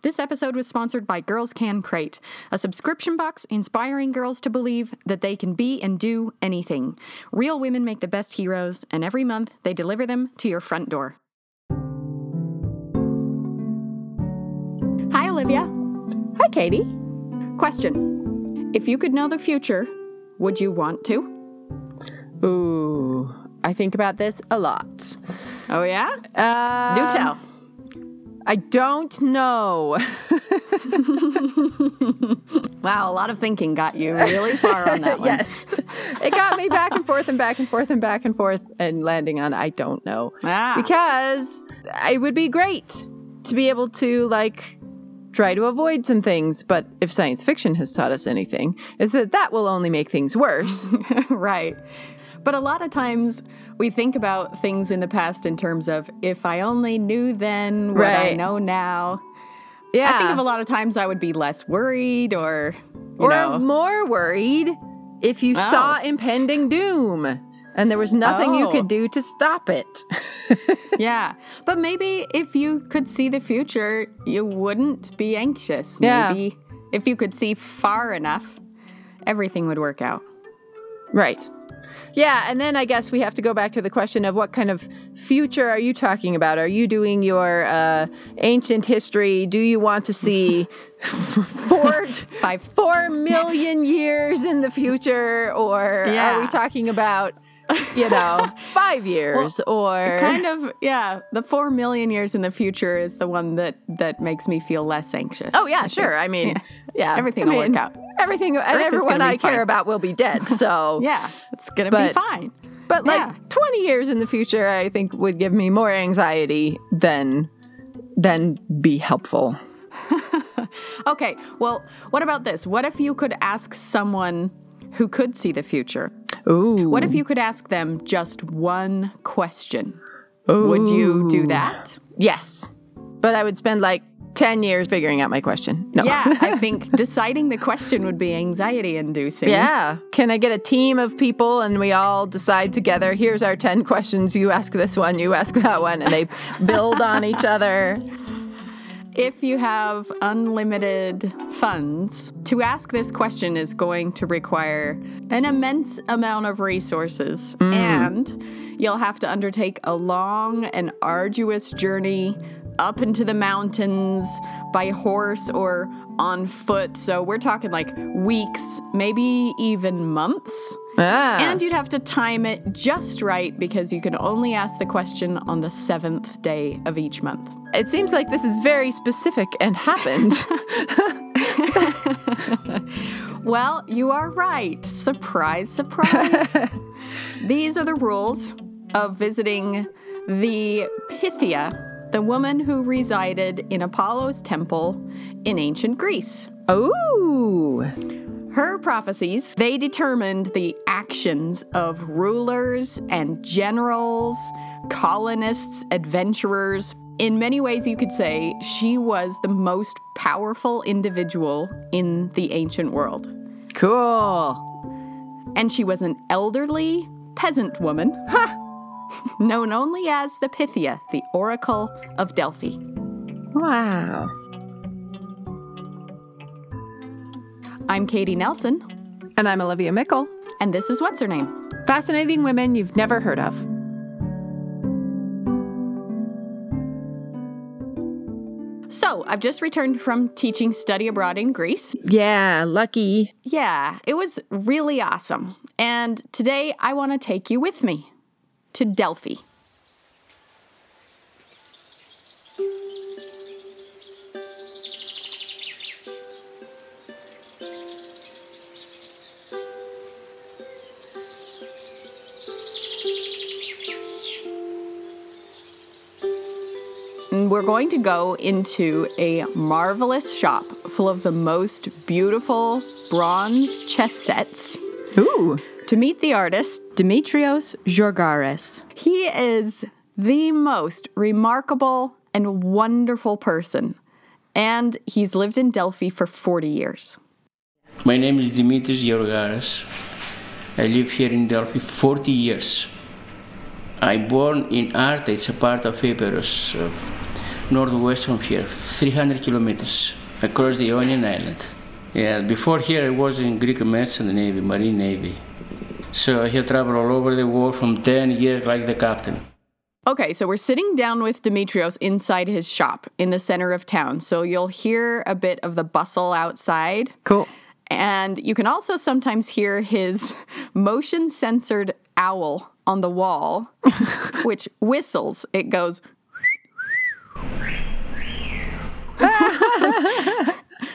This episode was sponsored by Girls Can Crate, a subscription box inspiring girls to believe that they can be and do anything. Real women make the best heroes, and every month they deliver them to your front door. Hi, Olivia. Hi, Katie. Question. If you could know the future, would you want to? Ooh, I think about this a lot. Oh, yeah? Do tell. I don't know. Wow, a lot of thinking got you really far on that one. Yes. It got me back and forth and back and forth and back and forth and landing on I don't know. Ah. Because it would be great to be able to, like, try to avoid some things, but if science fiction has taught us anything, it's that will only make things worse. Right. But a lot of times we think about things in the past in terms of, if I only knew then what I know now. Yeah. I think of a lot of times I would be less worried or more worried if you saw impending doom. And there was nothing you could do to stop it. Yeah. But maybe if you could see the future, you wouldn't be anxious. Yeah. Maybe if you could see far enough, everything would work out. Right. Yeah. And then I guess we have to go back to the question of what kind of future are you talking about? Are you doing your ancient history? Do you want to see 4 million years in the future? Or are we talking about... 5 years or... Kind of, yeah. The 4 million years in the future is the one that makes me feel less anxious. Oh, yeah, sure. I mean, yeah. Everything will work out. Everything and everyone I care about will be dead, so... Yeah, it's going to be fine. But, 20 years in the future, I think, would give me more anxiety than be helpful. Okay, well, what about this? What if you could ask someone who could see the future? Ooh. What if you could ask them just one question? Ooh. Would you do that? Yes. But I would spend 10 years figuring out my question. No. Yeah, I think deciding the question would be anxiety-inducing. Yeah. Can I get a team of people and we all decide together, here's our 10 questions, you ask this one, you ask that one, and they build on each other. If you have unlimited funds, to ask this question is going to require an immense amount of resources, and you'll have to undertake a long and arduous journey up into the mountains by horse or on foot. So we're talking weeks, maybe even months. Ah. And you'd have to time it just right because you can only ask the question on the 7th day of each month. It seems like this is very specific and happened. Well, you are right. Surprise, surprise. These are the rules of visiting the Pythia, the woman who resided in Apollo's temple in ancient Greece. Ooh. Her prophecies, they determined the actions of rulers and generals, colonists, adventurers. In many ways, you could say she was the most powerful individual in the ancient world. Cool. And she was an elderly peasant woman, known only as the Pythia, the Oracle of Delphi. Wow. I'm Katie Nelson. And I'm Olivia Mickle. And this is What's Her Name? Fascinating women you've never heard of. So, I've just returned from teaching study abroad in Greece. Yeah, lucky. Yeah, it was really awesome. And today I want to take you with me to Delphi. and we're going to go into a marvelous shop full of the most beautiful bronze chess sets. Ooh. To meet the artist, Dimitrios Georgaras. He is the most remarkable and wonderful person, and he's lived in Delphi for 40 years. My name is Dimitrios Georgaras. I live here in Delphi 40 years. I'm born in Arta, it's a part of Epirus, northwest from here, 300 kilometers, across the Ionian Island. Yeah, before here I was in Greek merchant navy, marine navy. So I had traveled all over the world from 10 years like the captain. Okay, so we're sitting down with Dimitrios inside his shop in the center of town. So you'll hear a bit of the bustle outside. Cool. And you can also sometimes hear his motion-censored owl on the wall, which whistles. It goes...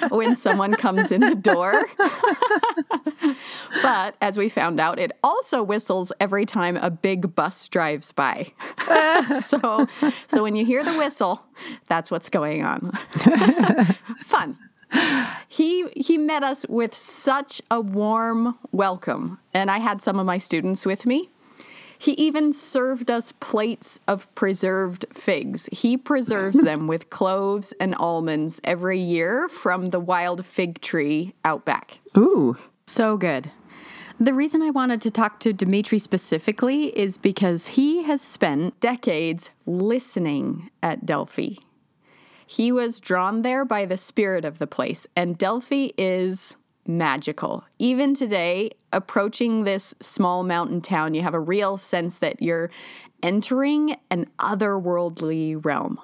when someone comes in the door. But as we found out, it also whistles every time a big bus drives by. So when you hear the whistle, that's what's going on. Fun. He met us with such a warm welcome, and I had some of my students with me. He even served us plates of preserved figs. He preserves them with cloves and almonds every year from the wild fig tree out back. Ooh, so good. The reason I wanted to talk to Dimitri specifically is because he has spent decades listening at Delphi. He was drawn there by the spirit of the place, and Delphi is... magical. Even today, approaching this small mountain town, you have a real sense that you're entering an otherworldly realm.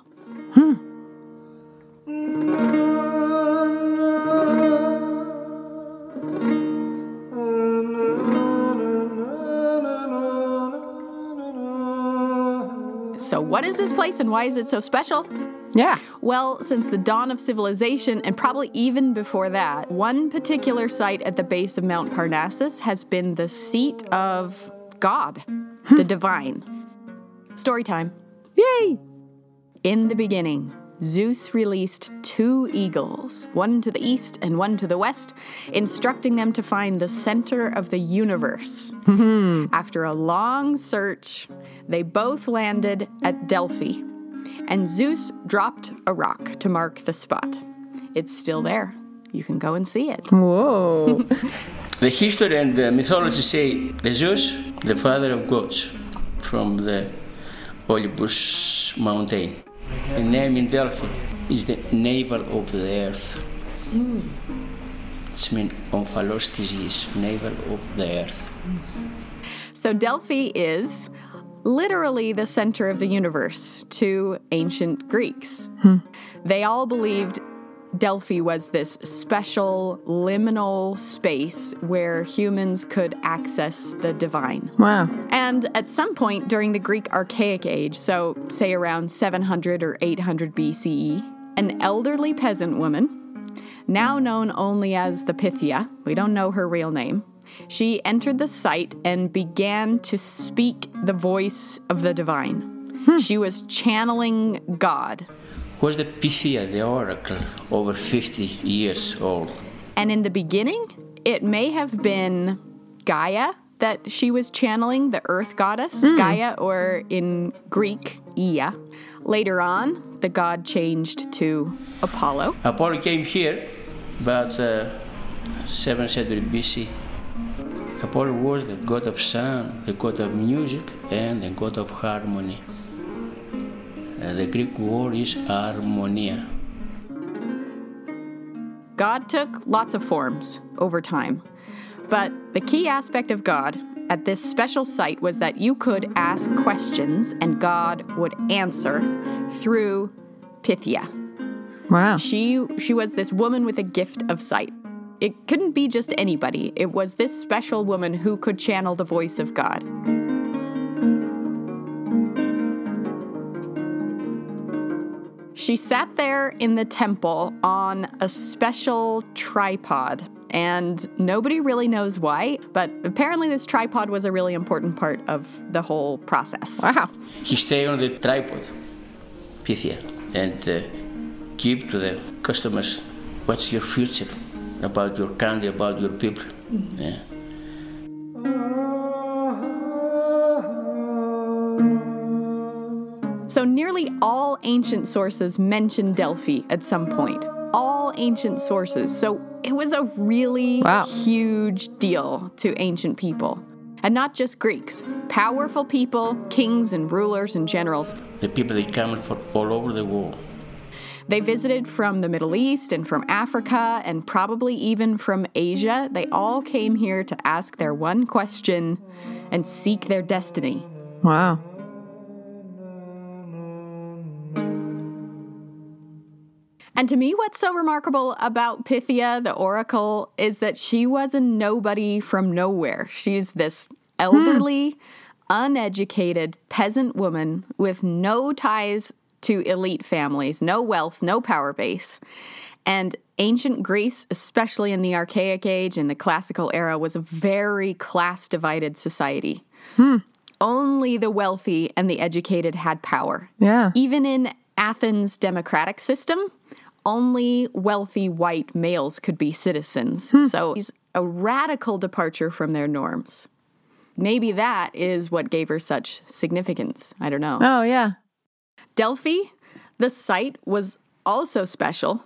So what is this place and why is it so special? Yeah. Well, since the dawn of civilization, and probably even before that, one particular site at the base of Mount Parnassus has been the seat of God, the divine. Story time. Yay! In the beginning, Zeus released two eagles, one to the east and one to the west, instructing them to find the center of the universe. After a long search, they both landed at Delphi. And Zeus dropped a rock to mark the spot. It's still there. You can go and see it. Whoa. The history and the mythology say that Zeus, the father of gods, from the Olympus mountain. The name in Delphi is the navel of the earth. It means omphalos disease, navel of the earth. So Delphi is... literally the center of the universe to ancient Greeks. They all believed Delphi was this special liminal space where humans could access the divine. Wow. And at some point during the Greek Archaic Age, so say around 700 or 800 BCE, an elderly peasant woman, now known only as the Pythia, we don't know her real name, she entered the site and began to speak the voice of the divine. She was channeling God. Was the Pythia, the oracle, over 50 years old? And in the beginning, it may have been Gaia that she was channeling, the earth goddess, Gaia, or in Greek, Ia. Later on, the god changed to Apollo. Apollo came here about 7th century BC. Apollo was the god of sound, the god of music, and the god of harmony. The Greek word is harmonia. God took lots of forms over time, but the key aspect of God at this special site was that you could ask questions and God would answer through Pythia. Wow. She was this woman with a gift of sight. It couldn't be just anybody. It was this special woman who could channel the voice of God. She sat there in the temple on a special tripod, and nobody really knows why, but apparently this tripod was a really important part of the whole process. Wow. He stayed on the tripod, Pythia. and give to the customers what's your future, about your country, about your people. Yeah. So nearly all ancient sources mention Delphi at some point. All ancient sources. So it was a really huge deal to ancient people. And not just Greeks. Powerful people, kings and rulers and generals. The people that came from all over the world. They visited from the Middle East and from Africa and probably even from Asia. They all came here to ask their one question and seek their destiny. Wow. And to me, what's so remarkable about Pythia, the oracle, is that she was a nobody from nowhere. She's this elderly, uneducated peasant woman with no ties to elite families, no wealth, no power base. And ancient Greece, especially in the Archaic Age and the Classical era, was a very class-divided society. Only the wealthy and the educated had power. Yeah. Even in Athens' democratic system, only wealthy white males could be citizens. So it's a radical departure from their norms. Maybe that is what gave her such significance. I don't know. Oh, yeah. Delphi, the site, was also special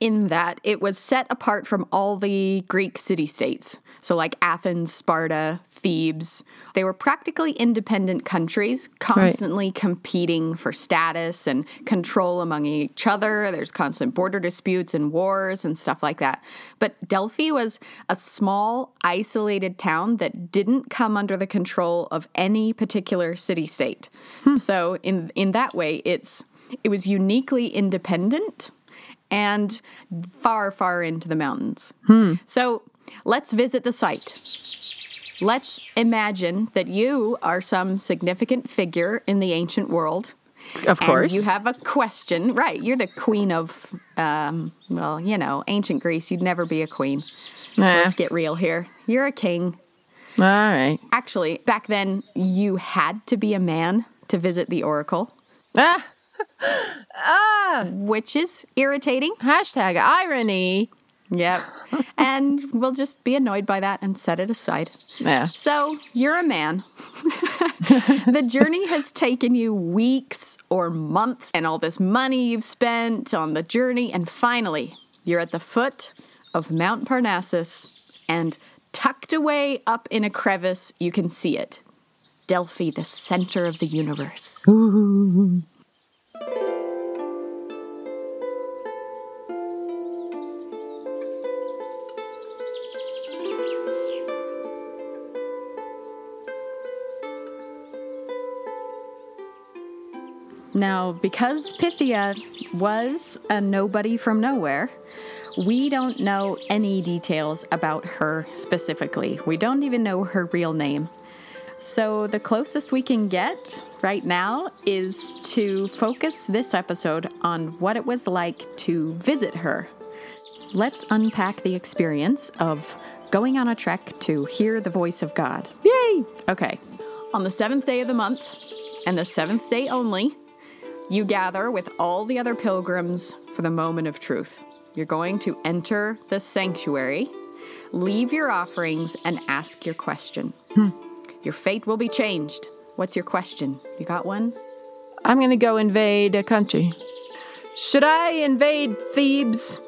in that it was set apart from all the Greek city-states. So like Athens, Sparta, Thebes. They were practically independent countries, constantly competing for status and control among each other. There's constant border disputes and wars and stuff like that. But Delphi was a small, isolated town that didn't come under the control of any particular city-state. So in that way, it was uniquely independent and far, far into the mountains. So let's visit the site. Let's imagine that you are some significant figure in the ancient world. Of course. And you have a question. Right. You're the queen of, ancient Greece. You'd never be a queen. Let's get real here. You're a king. All right. Actually, back then, you had to be a man to visit the oracle. Which is irritating. Hashtag irony. Yep. And we'll just be annoyed by that and set it aside. Yeah. So you're a man. The journey has taken you weeks or months and all this money you've spent on the journey. And finally, you're at the foot of Mount Parnassus, and tucked away up in a crevice, you can see it. Delphi, the center of the universe. Ooh. Now, because Pythia was a nobody from nowhere, we don't know any details about her specifically. We don't even know her real name. So the closest we can get right now is to focus this episode on what it was like to visit her. Let's unpack the experience of going on a trek to hear the voice of God. Yay! Okay. On the seventh day of the month, and the seventh day only, you gather with all the other pilgrims for the moment of truth. You're going to enter the sanctuary, leave your offerings, and ask your question. Your fate will be changed. What's your question? You got one? I'm going to go invade a country. Should I invade Thebes?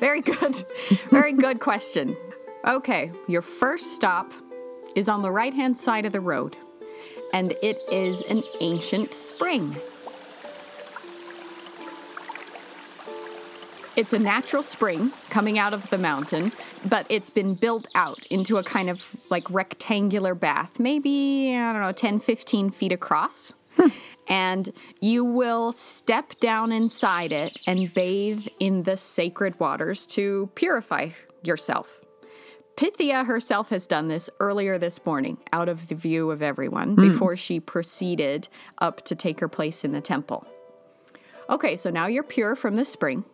Very good. Very good question. Okay, your first stop is on the right-hand side of the road. And it is an ancient spring. It's a natural spring coming out of the mountain, but it's been built out into a kind of like rectangular bath, maybe, 10, 15 feet across. And you will step down inside it and bathe in the sacred waters to purify yourself. Pythia herself has done this earlier this morning, out of the view of everyone, before she proceeded up to take her place in the temple. Okay, so now you're pure from the spring.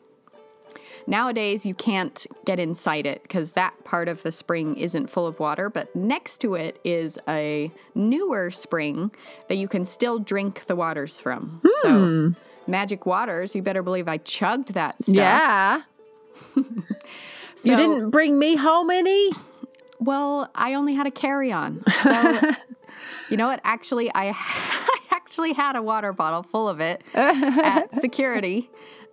Nowadays, you can't get inside it because that part of the spring isn't full of water, but next to it is a newer spring that you can still drink the waters from. So magic waters, you better believe I chugged that stuff. Yeah. So, you didn't bring me home any? Well, I only had a carry-on. So, you know what? Actually, I had a water bottle full of it at security,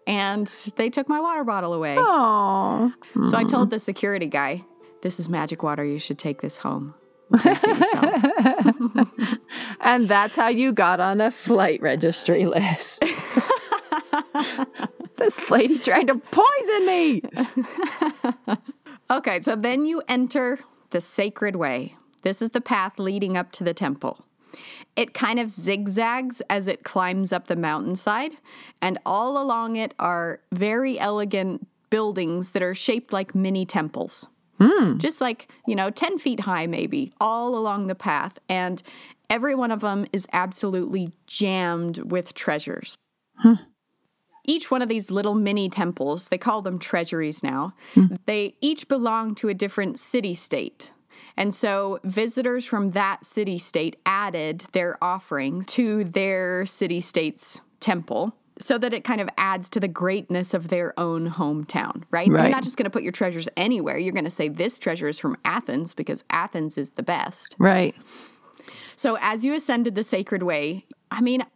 and they took my water bottle away. Oh. So I told the security guy, this is magic water. You should take this home. And that's how you got on a flight registry list. This lady tried to poison me. Okay, so then you enter the sacred way. This is the path leading up to the temple. It kind of zigzags as it climbs up the mountainside, and all along it are very elegant buildings that are shaped like mini temples. Just like, 10 feet high maybe, all along the path. And every one of them is absolutely jammed with treasures. Huh. Each one of these little mini temples, they call them treasuries now, they each belong to a different city-state. And so visitors from that city-state added their offerings to their city-state's temple, so that it kind of adds to the greatness of their own hometown, right? You're not just going to put your treasures anywhere. You're going to say this treasure is from Athens because Athens is the best. Right. So as you ascended the sacred way,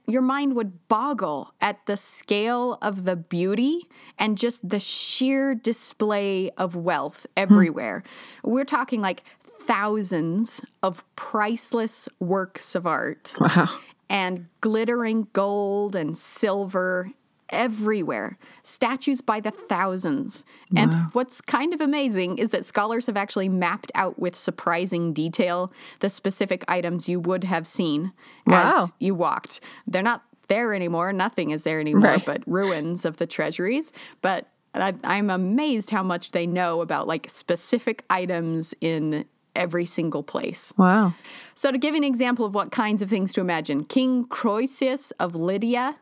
your mind would boggle at the scale of the beauty and just the sheer display of wealth everywhere. We're talking like thousands of priceless works of art. Wow. And glittering gold and silver everywhere. Statues by the thousands. Wow. And what's kind of amazing is that scholars have actually mapped out with surprising detail the specific items you would have seen as you walked. They're not there anymore. Nothing is there anymore but ruins of the treasuries. But I'm amazed how much they know about specific items in every single place. Wow. So to give an example of what kinds of things to imagine, King Croesus of Lydia,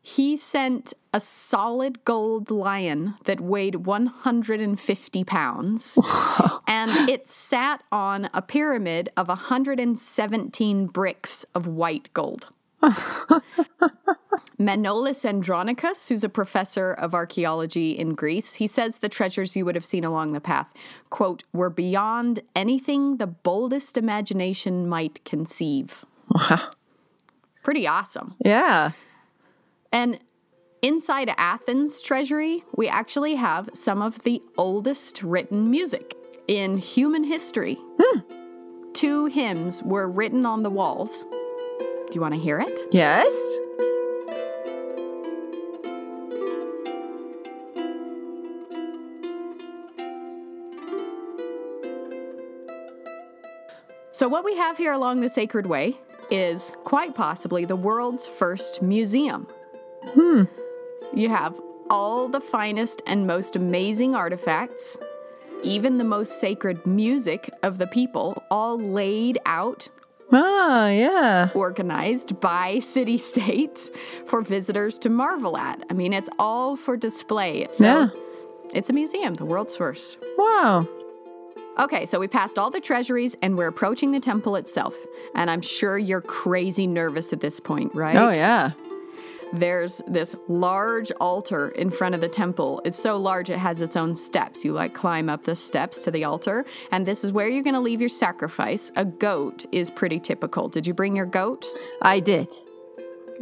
he sent a solid gold lion that weighed 150 pounds. Wow. And it sat on a pyramid of 117 bricks of white gold. Manolis Andronicus, who's a professor of archaeology in Greece, he says the treasures you would have seen along the path, quote, were beyond anything the boldest imagination might conceive. Wow. Pretty awesome. Yeah. And inside Athens' treasury, we actually have some of the oldest written music in human history. Two hymns were written on the walls. Do you want to hear it? Yes. So what we have here along the Sacred Way is quite possibly the world's first museum. You have all the finest and most amazing artifacts, even the most sacred music of the people, all laid out. Oh, yeah. Organized by city-states for visitors to marvel at. It's all for display. So it's a museum, the world's first. Wow. Okay, so we passed all the treasuries, and we're approaching the temple itself. And I'm sure you're crazy nervous at this point, right? Oh, yeah. There's this large altar in front of the temple. It's so large it has its own steps. You climb up the steps to the altar, and this is where you're going to leave your sacrifice. A goat is pretty typical. Did you bring your goat? I did.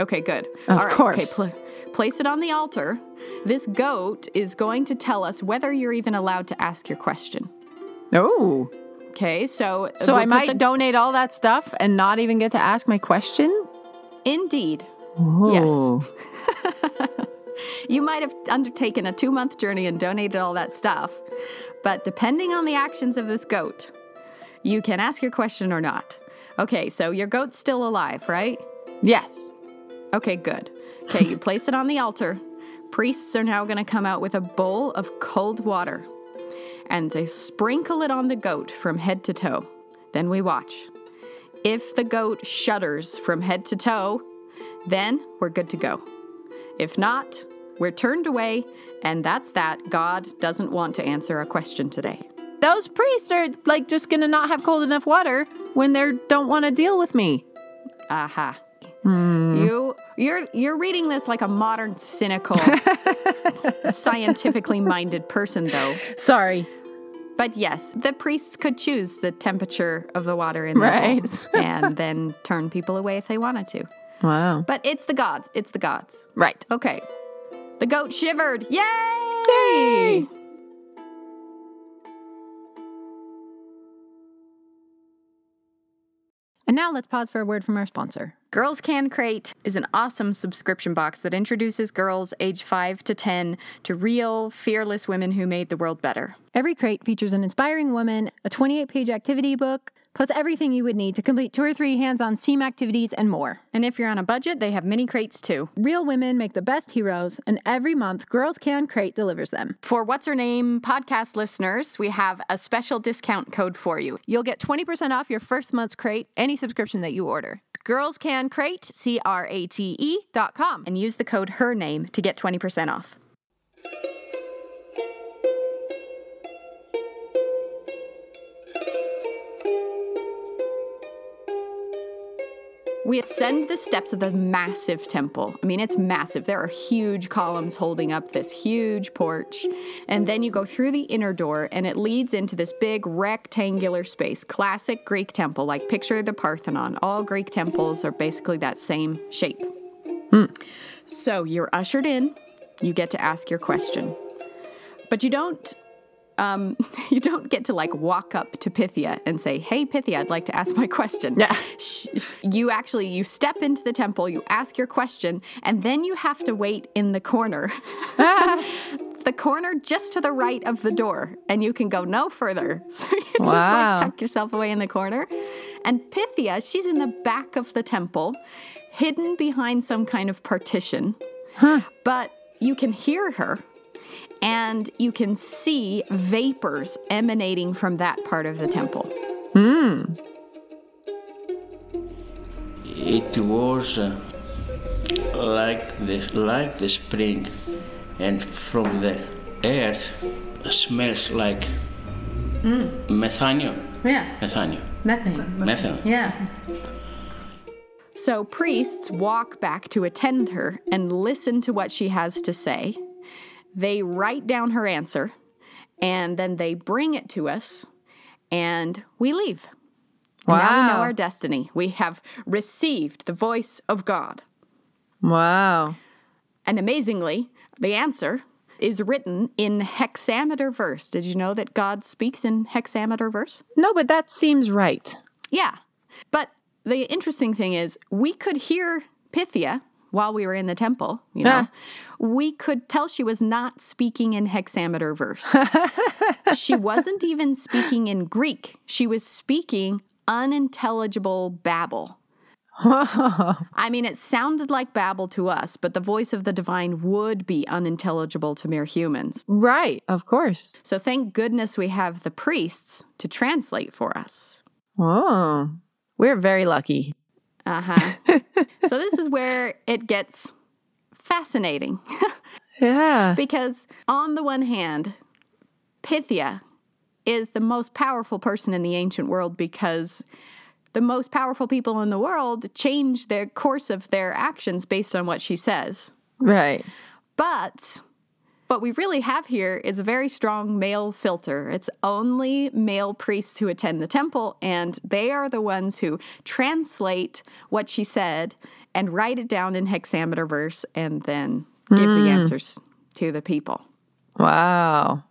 Okay, good. Of course. Okay, place it on the altar. This goat is going to tell us whether you're even allowed to ask your question. Oh. Okay, so we'll I might donate all that stuff and not even get to ask my question? Indeed. Oh. Yes. You might have undertaken a 2-month journey and donated all that stuff, but depending on the actions of this goat, you can ask your question or not. Okay, so your goat's still alive, right? Yes. Okay, good. Okay, you place it on the altar. Priests are now going to come out with a bowl of cold water, and they sprinkle it on the goat from head to toe. Then we watch. If the goat shudders from head to toe, then we're good to go. If not, we're turned away, and that's that. God doesn't want to answer a question today. Those priests are, just going to not have cold enough water when they don't want to deal with me. Aha. You You're reading this like a modern, cynical, scientifically minded person, though. Sorry. But yes, the priests could choose the temperature of the water in the right. bowl and then turn people away if they wanted to. Wow. But it's the gods. It's the gods. Right. Okay. The goat shivered. Yay! Yay! And now let's pause for a word from our sponsor. Girls Can Crate is an awesome subscription box that introduces girls age 5 to 10 to real, fearless women who made the world better. Every crate features an inspiring woman, a 28-page activity book, plus everything you would need to complete 2 or 3 hands-on STEAM activities and more. And if you're on a budget, they have mini crates too. Real women make the best heroes, and every month, Girls Can Crate delivers them. For What's Her Name podcast listeners, we have a special discount code for you. You'll get 20% off your first month's crate, any subscription that you order. Girls Can Crate, crate.com, and use the code HERNAME to get 20% off. We ascend the steps of the massive temple. I mean, it's massive. There are huge columns holding up this huge porch. And then you go through the inner door, and it leads into this big rectangular space. Classic Greek temple, like picture the Parthenon. All Greek temples are basically that same shape. So you're ushered in. You get to ask your question. But you don't get to, like, walk up to Pythia and say, hey, Pythia, I'd like to ask my question. Yeah. You step into the temple, you ask your question, and then you have to wait in the corner. The corner just to the right of the door, and you can go no further. So you just, tuck yourself away in the corner. And Pythia, she's in the back of the temple, hidden behind some kind of partition. Huh. But you can hear her. And you can see vapors emanating from that part of the temple. It was like the spring, and from the earth smells like methane. Yeah. Methane. Yeah. So priests walk back to attend her and listen to what she has to say. They write down her answer, and then they bring it to us, and we leave. Wow. And now we know our destiny. We have received the voice of God. Wow. And amazingly, the answer is written in hexameter verse. Did you know that God speaks in hexameter verse? No, but that seems right. Yeah. But the interesting thing is we could hear Pythia while we were in the temple, we could tell she was not speaking in hexameter verse. She wasn't even speaking in Greek. She was speaking unintelligible babble. I mean, it sounded like babble to us, but the voice of the divine would be unintelligible to mere humans. Right, of course. So thank goodness we have the priests to translate for us. Oh, we're very lucky. Uh-huh. So this is where it gets fascinating. Yeah. Because on the one hand, Pythia is the most powerful person in the ancient world because the most powerful people in the world change their course of their actions based on what she says. Right. But what we really have here is a very strong male filter. It's only male priests who attend the temple, and they are the ones who translate what she said and write it down in hexameter verse and then give the answers to the people. Wow.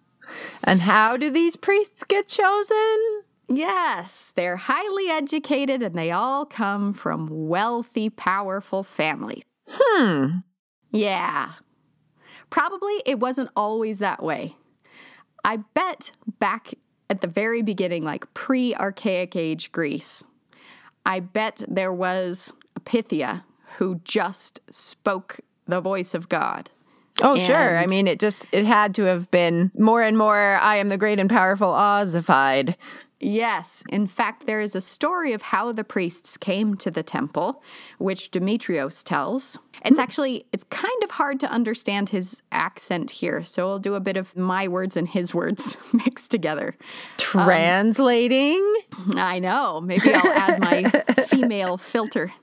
And how do these priests get chosen? Yes, they're highly educated, and they all come from wealthy, powerful families. Yeah. Probably it wasn't always that way. I bet back at the very beginning, like pre-archaic age Greece, I bet there was a Pythia who just spoke the voice of God. Oh, and sure. I mean, it had to have been more and more, I am the great and powerful Ozified. Yes. In fact, there is a story of how the priests came to the temple, which Dimitrios tells. It's kind of hard to understand his accent here, so I'll do a bit of my words and his words mixed together. Translating? I know. Maybe I'll add my female filter.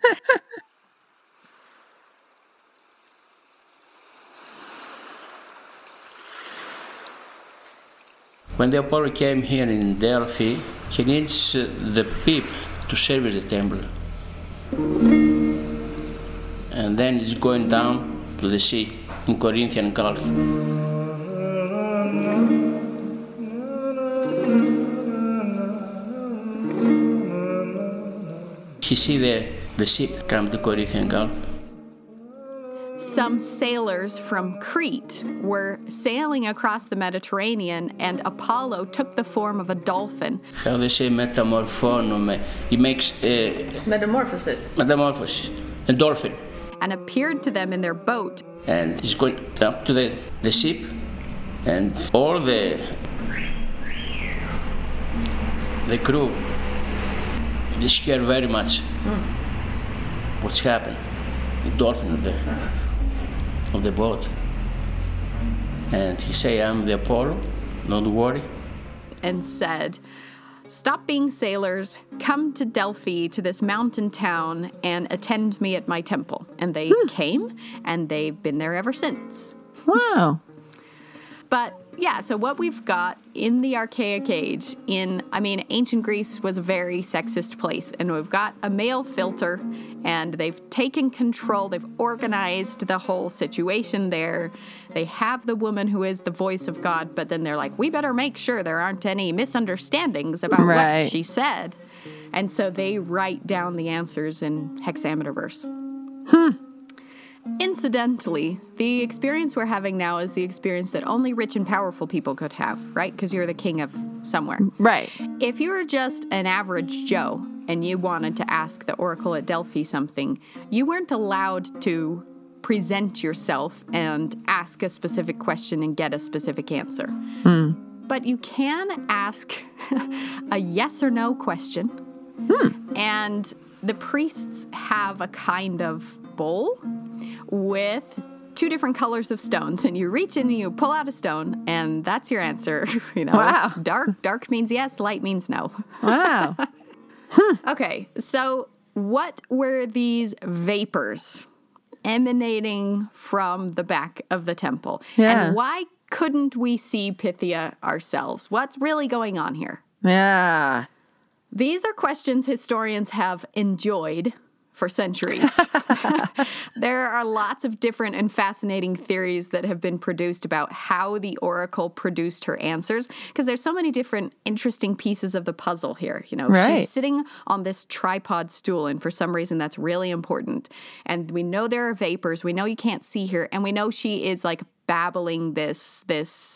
When the Apollo came here in Delphi, he needs the people to service the temple. And then it's going down to the sea in Corinthian Gulf. He see the ship come to Corinthian Gulf. Some sailors from Crete were sailing across the Mediterranean, and Apollo took the form of a dolphin. How they say metamorphonome? He makes metamorphosis, a dolphin. And appeared to them in their boat. And he's going up to the ship, and all the crew, they scared very much. What's happened? The dolphin of the boat. And he said, I'm the Apollo, don't worry. And said, stop being sailors, come to Delphi, to this mountain town, and attend me at my temple. And they came, and they've been there ever since. Wow. But yeah, so what we've got in the archaic age ancient Greece was a very sexist place, and we've got a male filter, and they've taken control, they've organized the whole situation there. They have the woman who is the voice of God, but then they're like, we better make sure there aren't any misunderstandings about what she said. And so they write down the answers in hexameter verse. Incidentally, the experience we're having now is the experience that only rich and powerful people could have, right? Because you're the king of somewhere. Right. If you were just an average Joe and you wanted to ask the oracle at Delphi something, you weren't allowed to present yourself and ask a specific question and get a specific answer. But you can ask a yes or no question. And the priests have a kind of bowl with two different colors of stones, and you reach in and you pull out a stone, and that's your answer. Wow. Dark means yes, light means no. Wow. Okay, so what were these vapors emanating from the back of the temple? Yeah. And why couldn't we see Pythia ourselves? What's really going on here? Yeah. These are questions historians have enjoyed for centuries. There are lots of different and fascinating theories that have been produced about how the oracle produced her answers, because there's so many different interesting pieces of the puzzle here. She's sitting on this tripod stool, and for some reason that's really important. And we know there are vapors, we know you can't see her, and we know she is like babbling this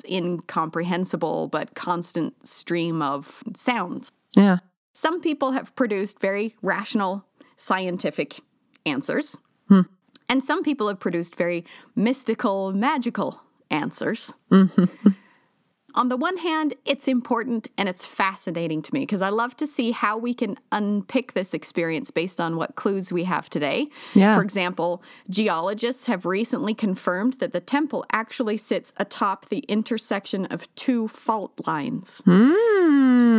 incomprehensible but constant stream of sounds. Yeah. Some people have produced very rational scientific answers. And some people have produced very mystical, magical answers. On the one hand, it's important and it's fascinating to me, because I love to see how we can unpick this experience based on what clues we have today. Yeah. For example, geologists have recently confirmed that the temple actually sits atop the intersection of two fault lines.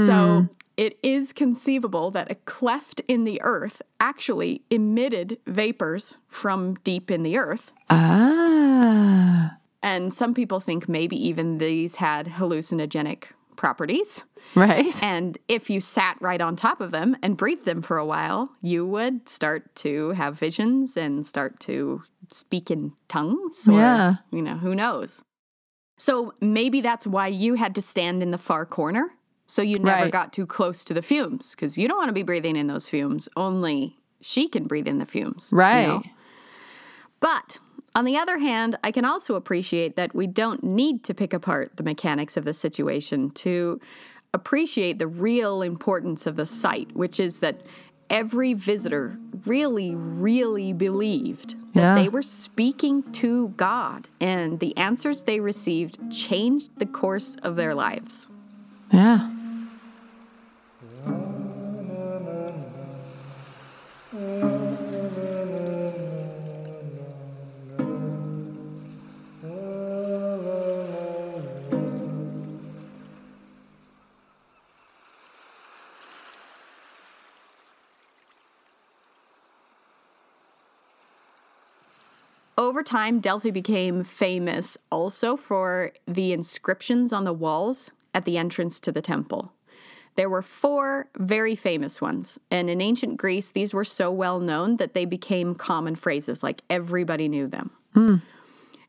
So it is conceivable that a cleft in the earth actually emitted vapors from deep in the earth. Ah. And some people think maybe even these had hallucinogenic properties. Right. And if you sat right on top of them and breathed them for a while, you would start to have visions and start to speak in tongues. Yeah. Or, who knows? So maybe that's why you had to stand in the far corner. So you never got too close to the fumes, because you don't want to be breathing in those fumes. Only she can breathe in the fumes. Right. But on the other hand, I can also appreciate that we don't need to pick apart the mechanics of the situation to appreciate the real importance of the site, which is that every visitor really, really believed that they were speaking to God, and the answers they received changed the course of their lives. Yeah. Over time, Delphi became famous also for the inscriptions on the walls at the entrance to the temple. There were four very famous ones, and in ancient Greece, these were so well known that they became common phrases, like everybody knew them. Mm.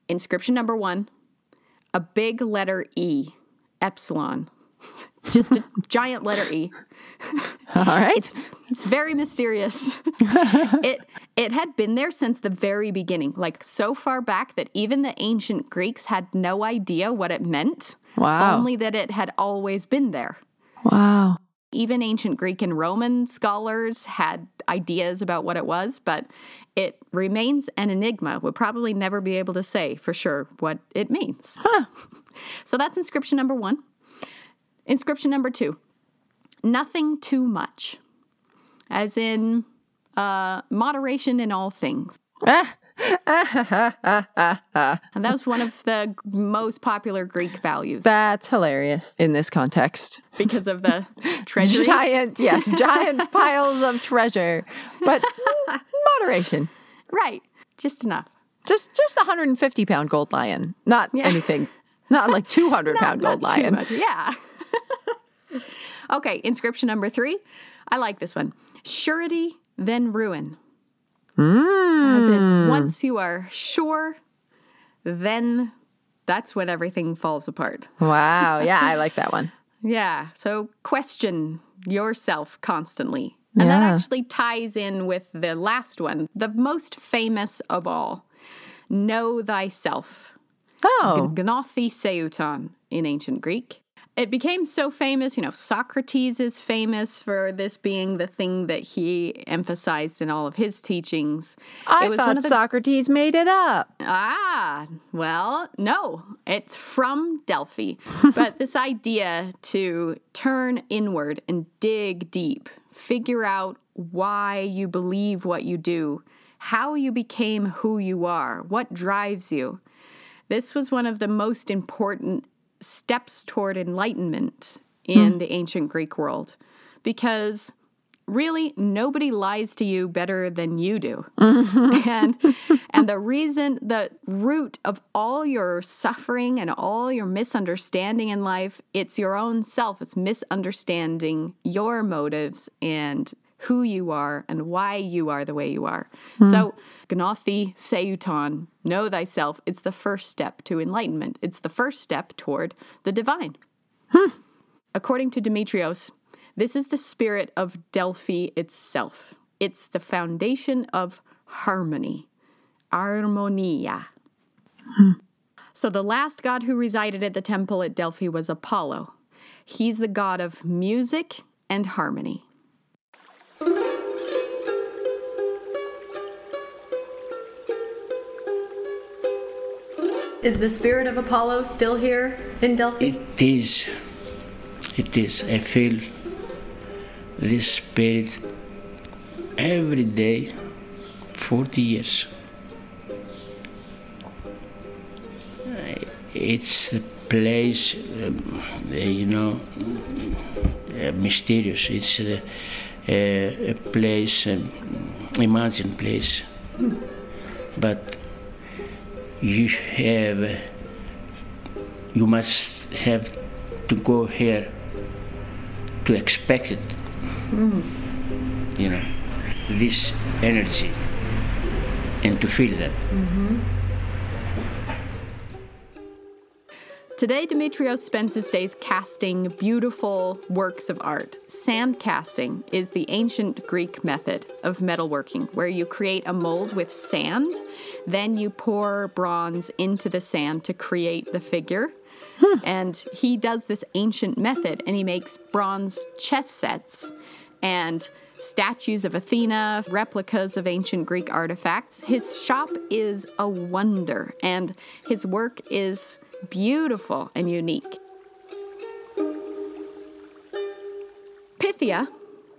Inscription number one, a big letter E, epsilon, just a giant letter E. All right. It's very mysterious. It had been there since the very beginning, like so far back that even the ancient Greeks had no idea what it meant, only that it had always been there. Wow. Even ancient Greek and Roman scholars had ideas about what it was, but it remains an enigma. We'll probably never be able to say for sure what it means. Huh. So that's inscription number one. Inscription number two, nothing too much, as in moderation in all things. And that was one of the most popular Greek values. That's hilarious in this context. Because of the treasury? Giant piles of treasure, but moderation. Right, just enough. Just 150-pound gold lion, not anything, not like 200-pound gold lion. Not too much, yeah. Okay, inscription number three. I like this one. Surety, then ruin. As in, once you are sure, then that's when everything falls apart. Wow. Yeah, I like that one. Yeah. So question yourself constantly. And that actually ties in with the last one, the most famous of all. Know thyself. Oh. Gnothi Seauton in ancient Greek. It became so famous, Socrates is famous for this being the thing that he emphasized in all of his teachings. I thought Socrates made it up. Ah, well, no, it's from Delphi. But this idea to turn inward and dig deep, figure out why you believe what you do, how you became who you are, what drives you. This was one of the most important steps toward enlightenment in the ancient Greek world, because really nobody lies to you better than you do. Mm-hmm. And the reason, the root of all your suffering and all your misunderstanding in life, it's your own self. It's misunderstanding your motives and who you are and why you are the way you are. Mm. So, Gnothi Seauton, know thyself, it's the first step to enlightenment. It's the first step toward the divine. Hmm. According to Dimitrios, this is the spirit of Delphi itself. It's the foundation of harmony. Armonia. Hmm. So the last god who resided at the temple at Delphi was Apollo. He's the god of music and harmony. Is the spirit of Apollo still here in Delphi? It is. I feel this spirit every day, 40 years. It's the place, mysterious. It's a place, imagined place. But you must have to go here to expect it, this energy, and to feel that. Mm-hmm. Today, Dimitrios spends his days casting beautiful works of art. Sand casting is the ancient Greek method of metalworking, where you create a mold with sand, then you pour bronze into the sand to create the figure. Hmm. And he does this ancient method, and he makes bronze chess sets and statues of Athena, replicas of ancient Greek artifacts. His shop is a wonder, and his work is beautiful and unique. Pythia,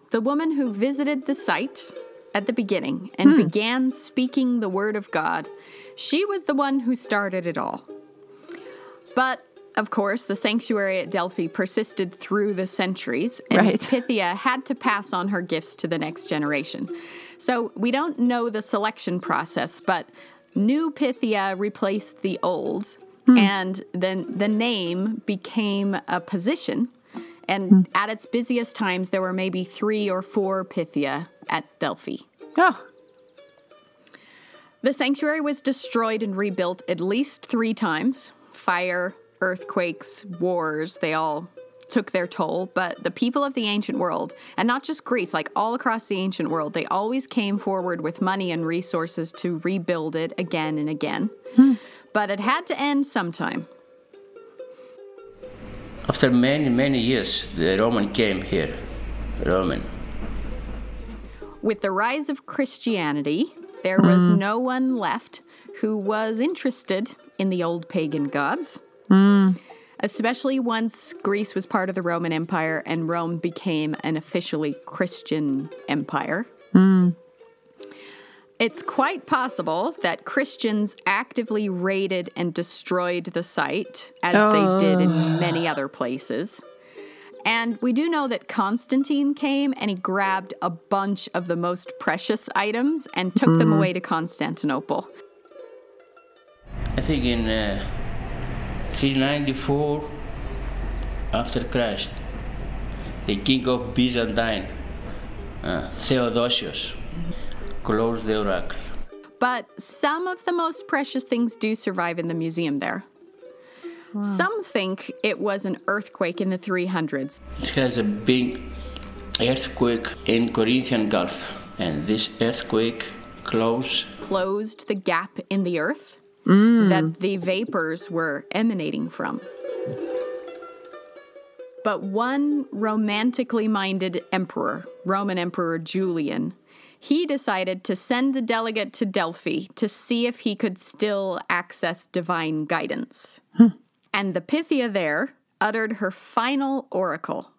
the woman who visited the site at the beginning and began speaking the word of God, she was the one who started it all. But, of course, the sanctuary at Delphi persisted through the centuries, and Pythia had to pass on her gifts to the next generation. So we don't know the selection process, but new Pythia replaced the old, And then the name became a position. And at its busiest times, there were maybe 3 or 4 Pythia at Delphi. Oh. The sanctuary was destroyed and rebuilt at least 3 times. Fire, earthquakes, wars, they all took their toll. But the people of the ancient world, and not just Greece, like all across the ancient world, they always came forward with money and resources to rebuild it again and again. But it had to end sometime. After many, many years, the Roman came here. With the rise of Christianity, there was no one left who was interested in the old pagan gods, especially once Greece was part of the Roman Empire and Rome became an officially Christian empire. It's quite possible that Christians actively raided and destroyed the site, as they did in many other places. And we do know that Constantine came and he grabbed a bunch of the most precious items and took them away to Constantinople. I think in 394 after Christ, the king of Byzantine, Theodosius, close the oracle. But some of the most precious things do survive in the museum there. Wow. Some think it was an earthquake in the 300s. It has a big earthquake in Corinthian Gulf. And this earthquake closed the gap in the earth that the vapors were emanating from. But one romantically minded emperor, Roman Emperor Julian, he decided to send the delegate to Delphi to see if he could still access divine guidance. And the Pythia there uttered her final oracle.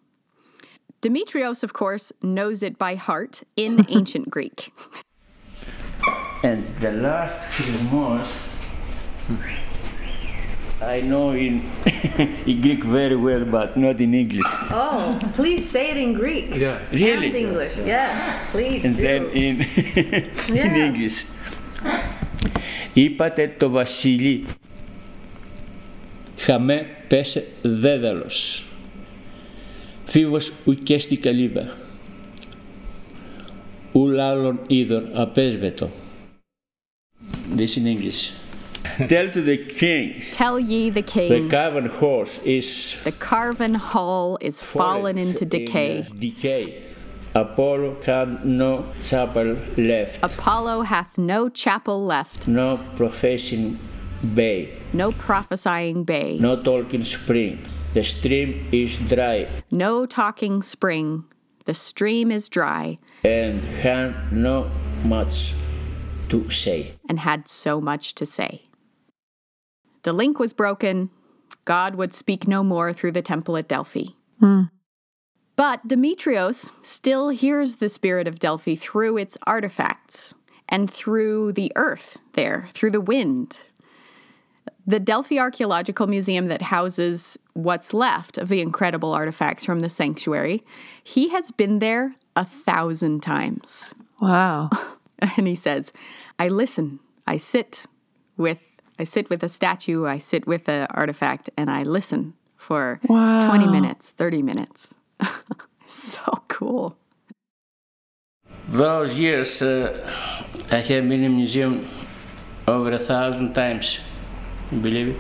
Dimitrios, of course, knows it by heart in ancient Greek. And the last 3 months, I know in Greek very well, but not in English. Oh, please say it in Greek. Yeah, really? And English, yes, please and do. Then in English. Είπατε το βασίλη, χαμέ πέσε δέδαλος, φίβος ουκέστη καλύβα, ουλ άλλων είδων απέσβετο. This in English. Tell to the king. Tell ye the king. The carven horse is. The carven hall is fallen into decay. Apollo hath no chapel left. Apollo hath no chapel left. No professing bay. No prophesying bay. No talking spring. The stream is dry. No talking spring. The stream is dry. And hath no much to say. And had so much to say. The link was broken. God would speak no more through the temple at Delphi. But Dimitrios still hears the spirit of Delphi through its artifacts and through the earth there, through the wind. The Delphi Archaeological Museum that houses what's left of the incredible artifacts from the sanctuary, he has been there 1,000 times. Wow. And he says, I listen, I sit with a statue, I sit with an artifact, and I listen for 20 minutes, 30 minutes. So cool. Those years, I have been in the museum over 1,000 times. You believe it?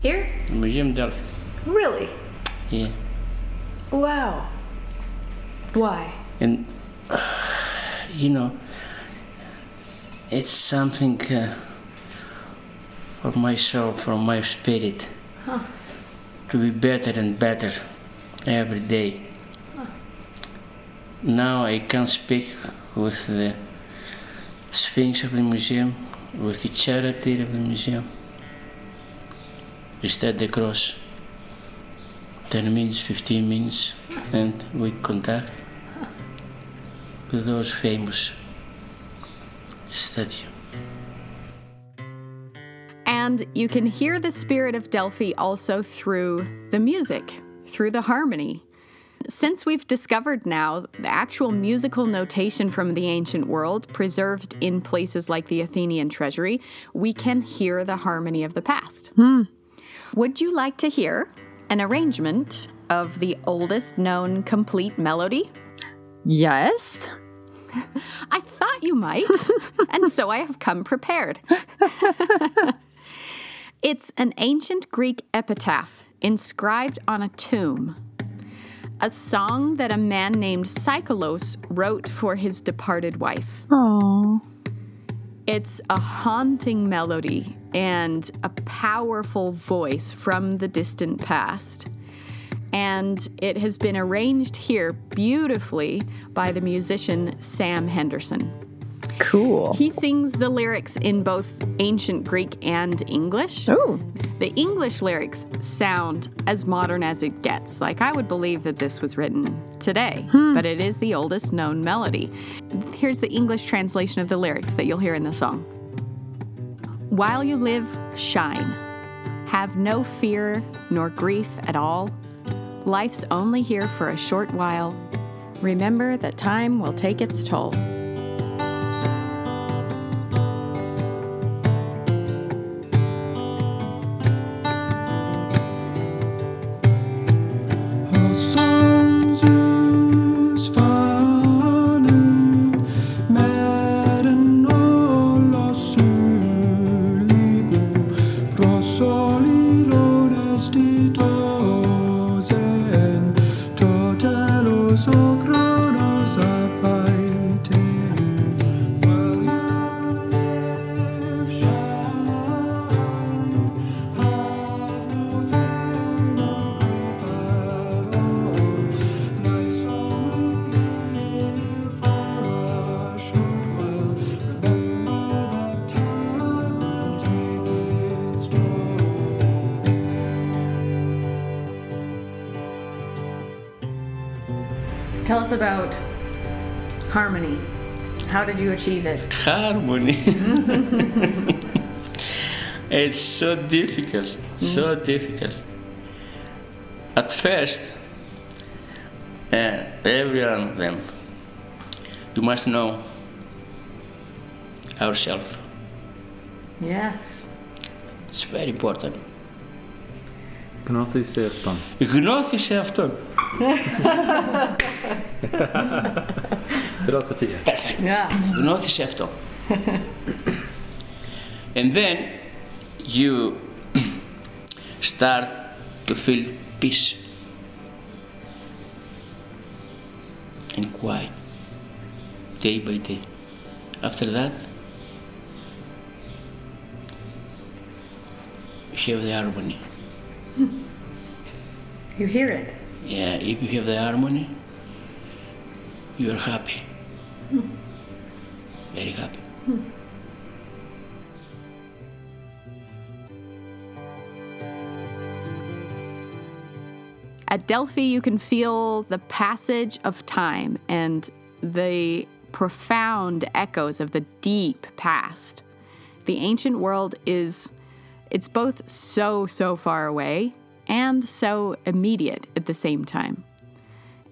Here? Museum Delphi. Really? Yeah. Wow. Why? And, it's something... for myself, for my spirit, to be better and better every day. Now I can speak with the Sphinx of the museum, with the charity of the museum. We start the cross, 10 minutes, 15 minutes, and we contact with those famous statues. And you can hear the spirit of Delphi also through the music, through the harmony. Since we've discovered now the actual musical notation from the ancient world preserved in places like the Athenian treasury, we can hear the harmony of the past. Would you like to hear an arrangement of the oldest known complete melody? Yes. I thought you might, and so I have come prepared. It's an ancient Greek epitaph inscribed on a tomb, a song that a man named Psycholos wrote for his departed wife. Aww. It's a haunting melody and a powerful voice from the distant past. And it has been arranged here beautifully by the musician Sam Henderson. Cool. He sings the lyrics in both ancient Greek and English. Oh. The English lyrics sound as modern as it gets. Like, I would believe that this was written today, but it is the oldest known melody. Here's the English translation of the lyrics that you'll hear in the song. While you live, shine. Have no fear nor grief at all. Life's only here for a short while. Remember that time will take its toll. Tell us about harmony. How did you achieve it? Harmony. It's so difficult, so difficult. At first, every one of them, you must know ourselves. Yes. It's very important. Gnothi Seauton. Gnothi Seauton. Philosophia. Perfect. Yeah. Gnothi Seauton. And then you start to feel peace and quiet day by day. After that, you have the harmony. You hear it? Yeah, if you have the harmony, you are happy. Very happy. At Delphi, you can feel the passage of time and the profound echoes of the deep past. The ancient world is... It's both so far away and so immediate at the same time.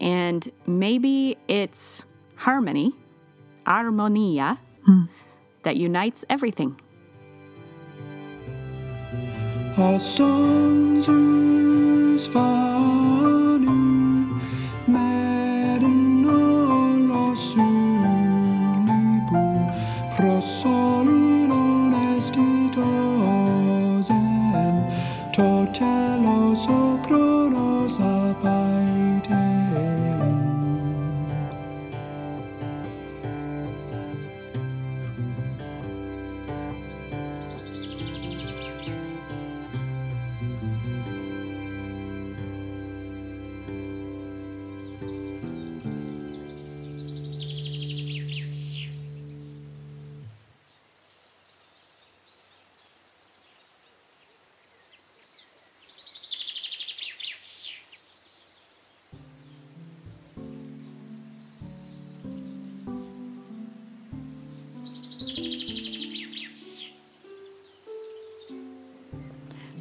And maybe it's harmony, armonia, that unites everything. Our songs is funny, mad and all our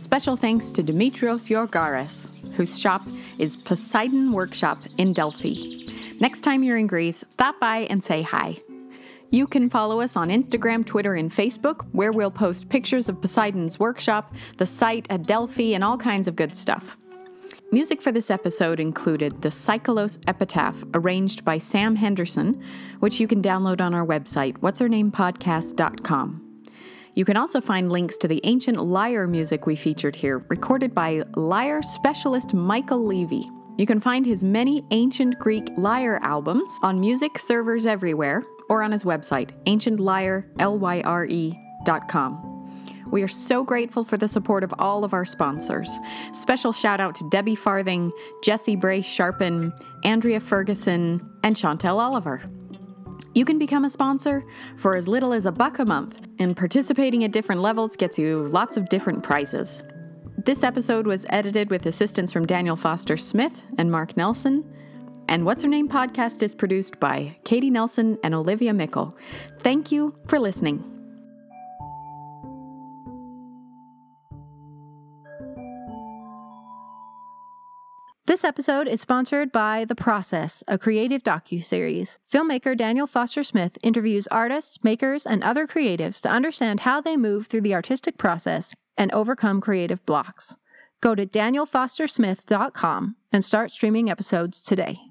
Special thanks to Dimitrios Georgaras, whose shop is Poseidon Workshop in Delphi. Next time you're in Greece, stop by and say hi. You can follow us on Instagram, Twitter, and Facebook, where we'll post pictures of Poseidon's workshop, the site at Delphi, and all kinds of good stuff. Music for this episode included the Psycholos Epitaph, arranged by Sam Henderson, which you can download on our website, whatshernamepodcast.com. You can also find links to the ancient lyre music we featured here, recorded by lyre specialist Michael Levy. You can find his many ancient Greek lyre albums on music servers everywhere, or on his website, ancientlyre.com. We are so grateful for the support of all of our sponsors. Special shout out to Debbie Farthing, Jesse Bray Sharpen, Andrea Ferguson, and Chantel Oliver. You can become a sponsor for as little as $1 a month, and participating at different levels gets you lots of different prizes. This episode was edited with assistance from Daniel Foster Smith and Mark Nelson. And What's Her Name podcast is produced by Katie Nelson and Olivia Mickle. Thank you for listening. This episode is sponsored by The Process, a creative docuseries. Filmmaker Daniel Foster Smith interviews artists, makers, and other creatives to understand how they move through the artistic process and overcome creative blocks. Go to danielfostersmith.com and start streaming episodes today.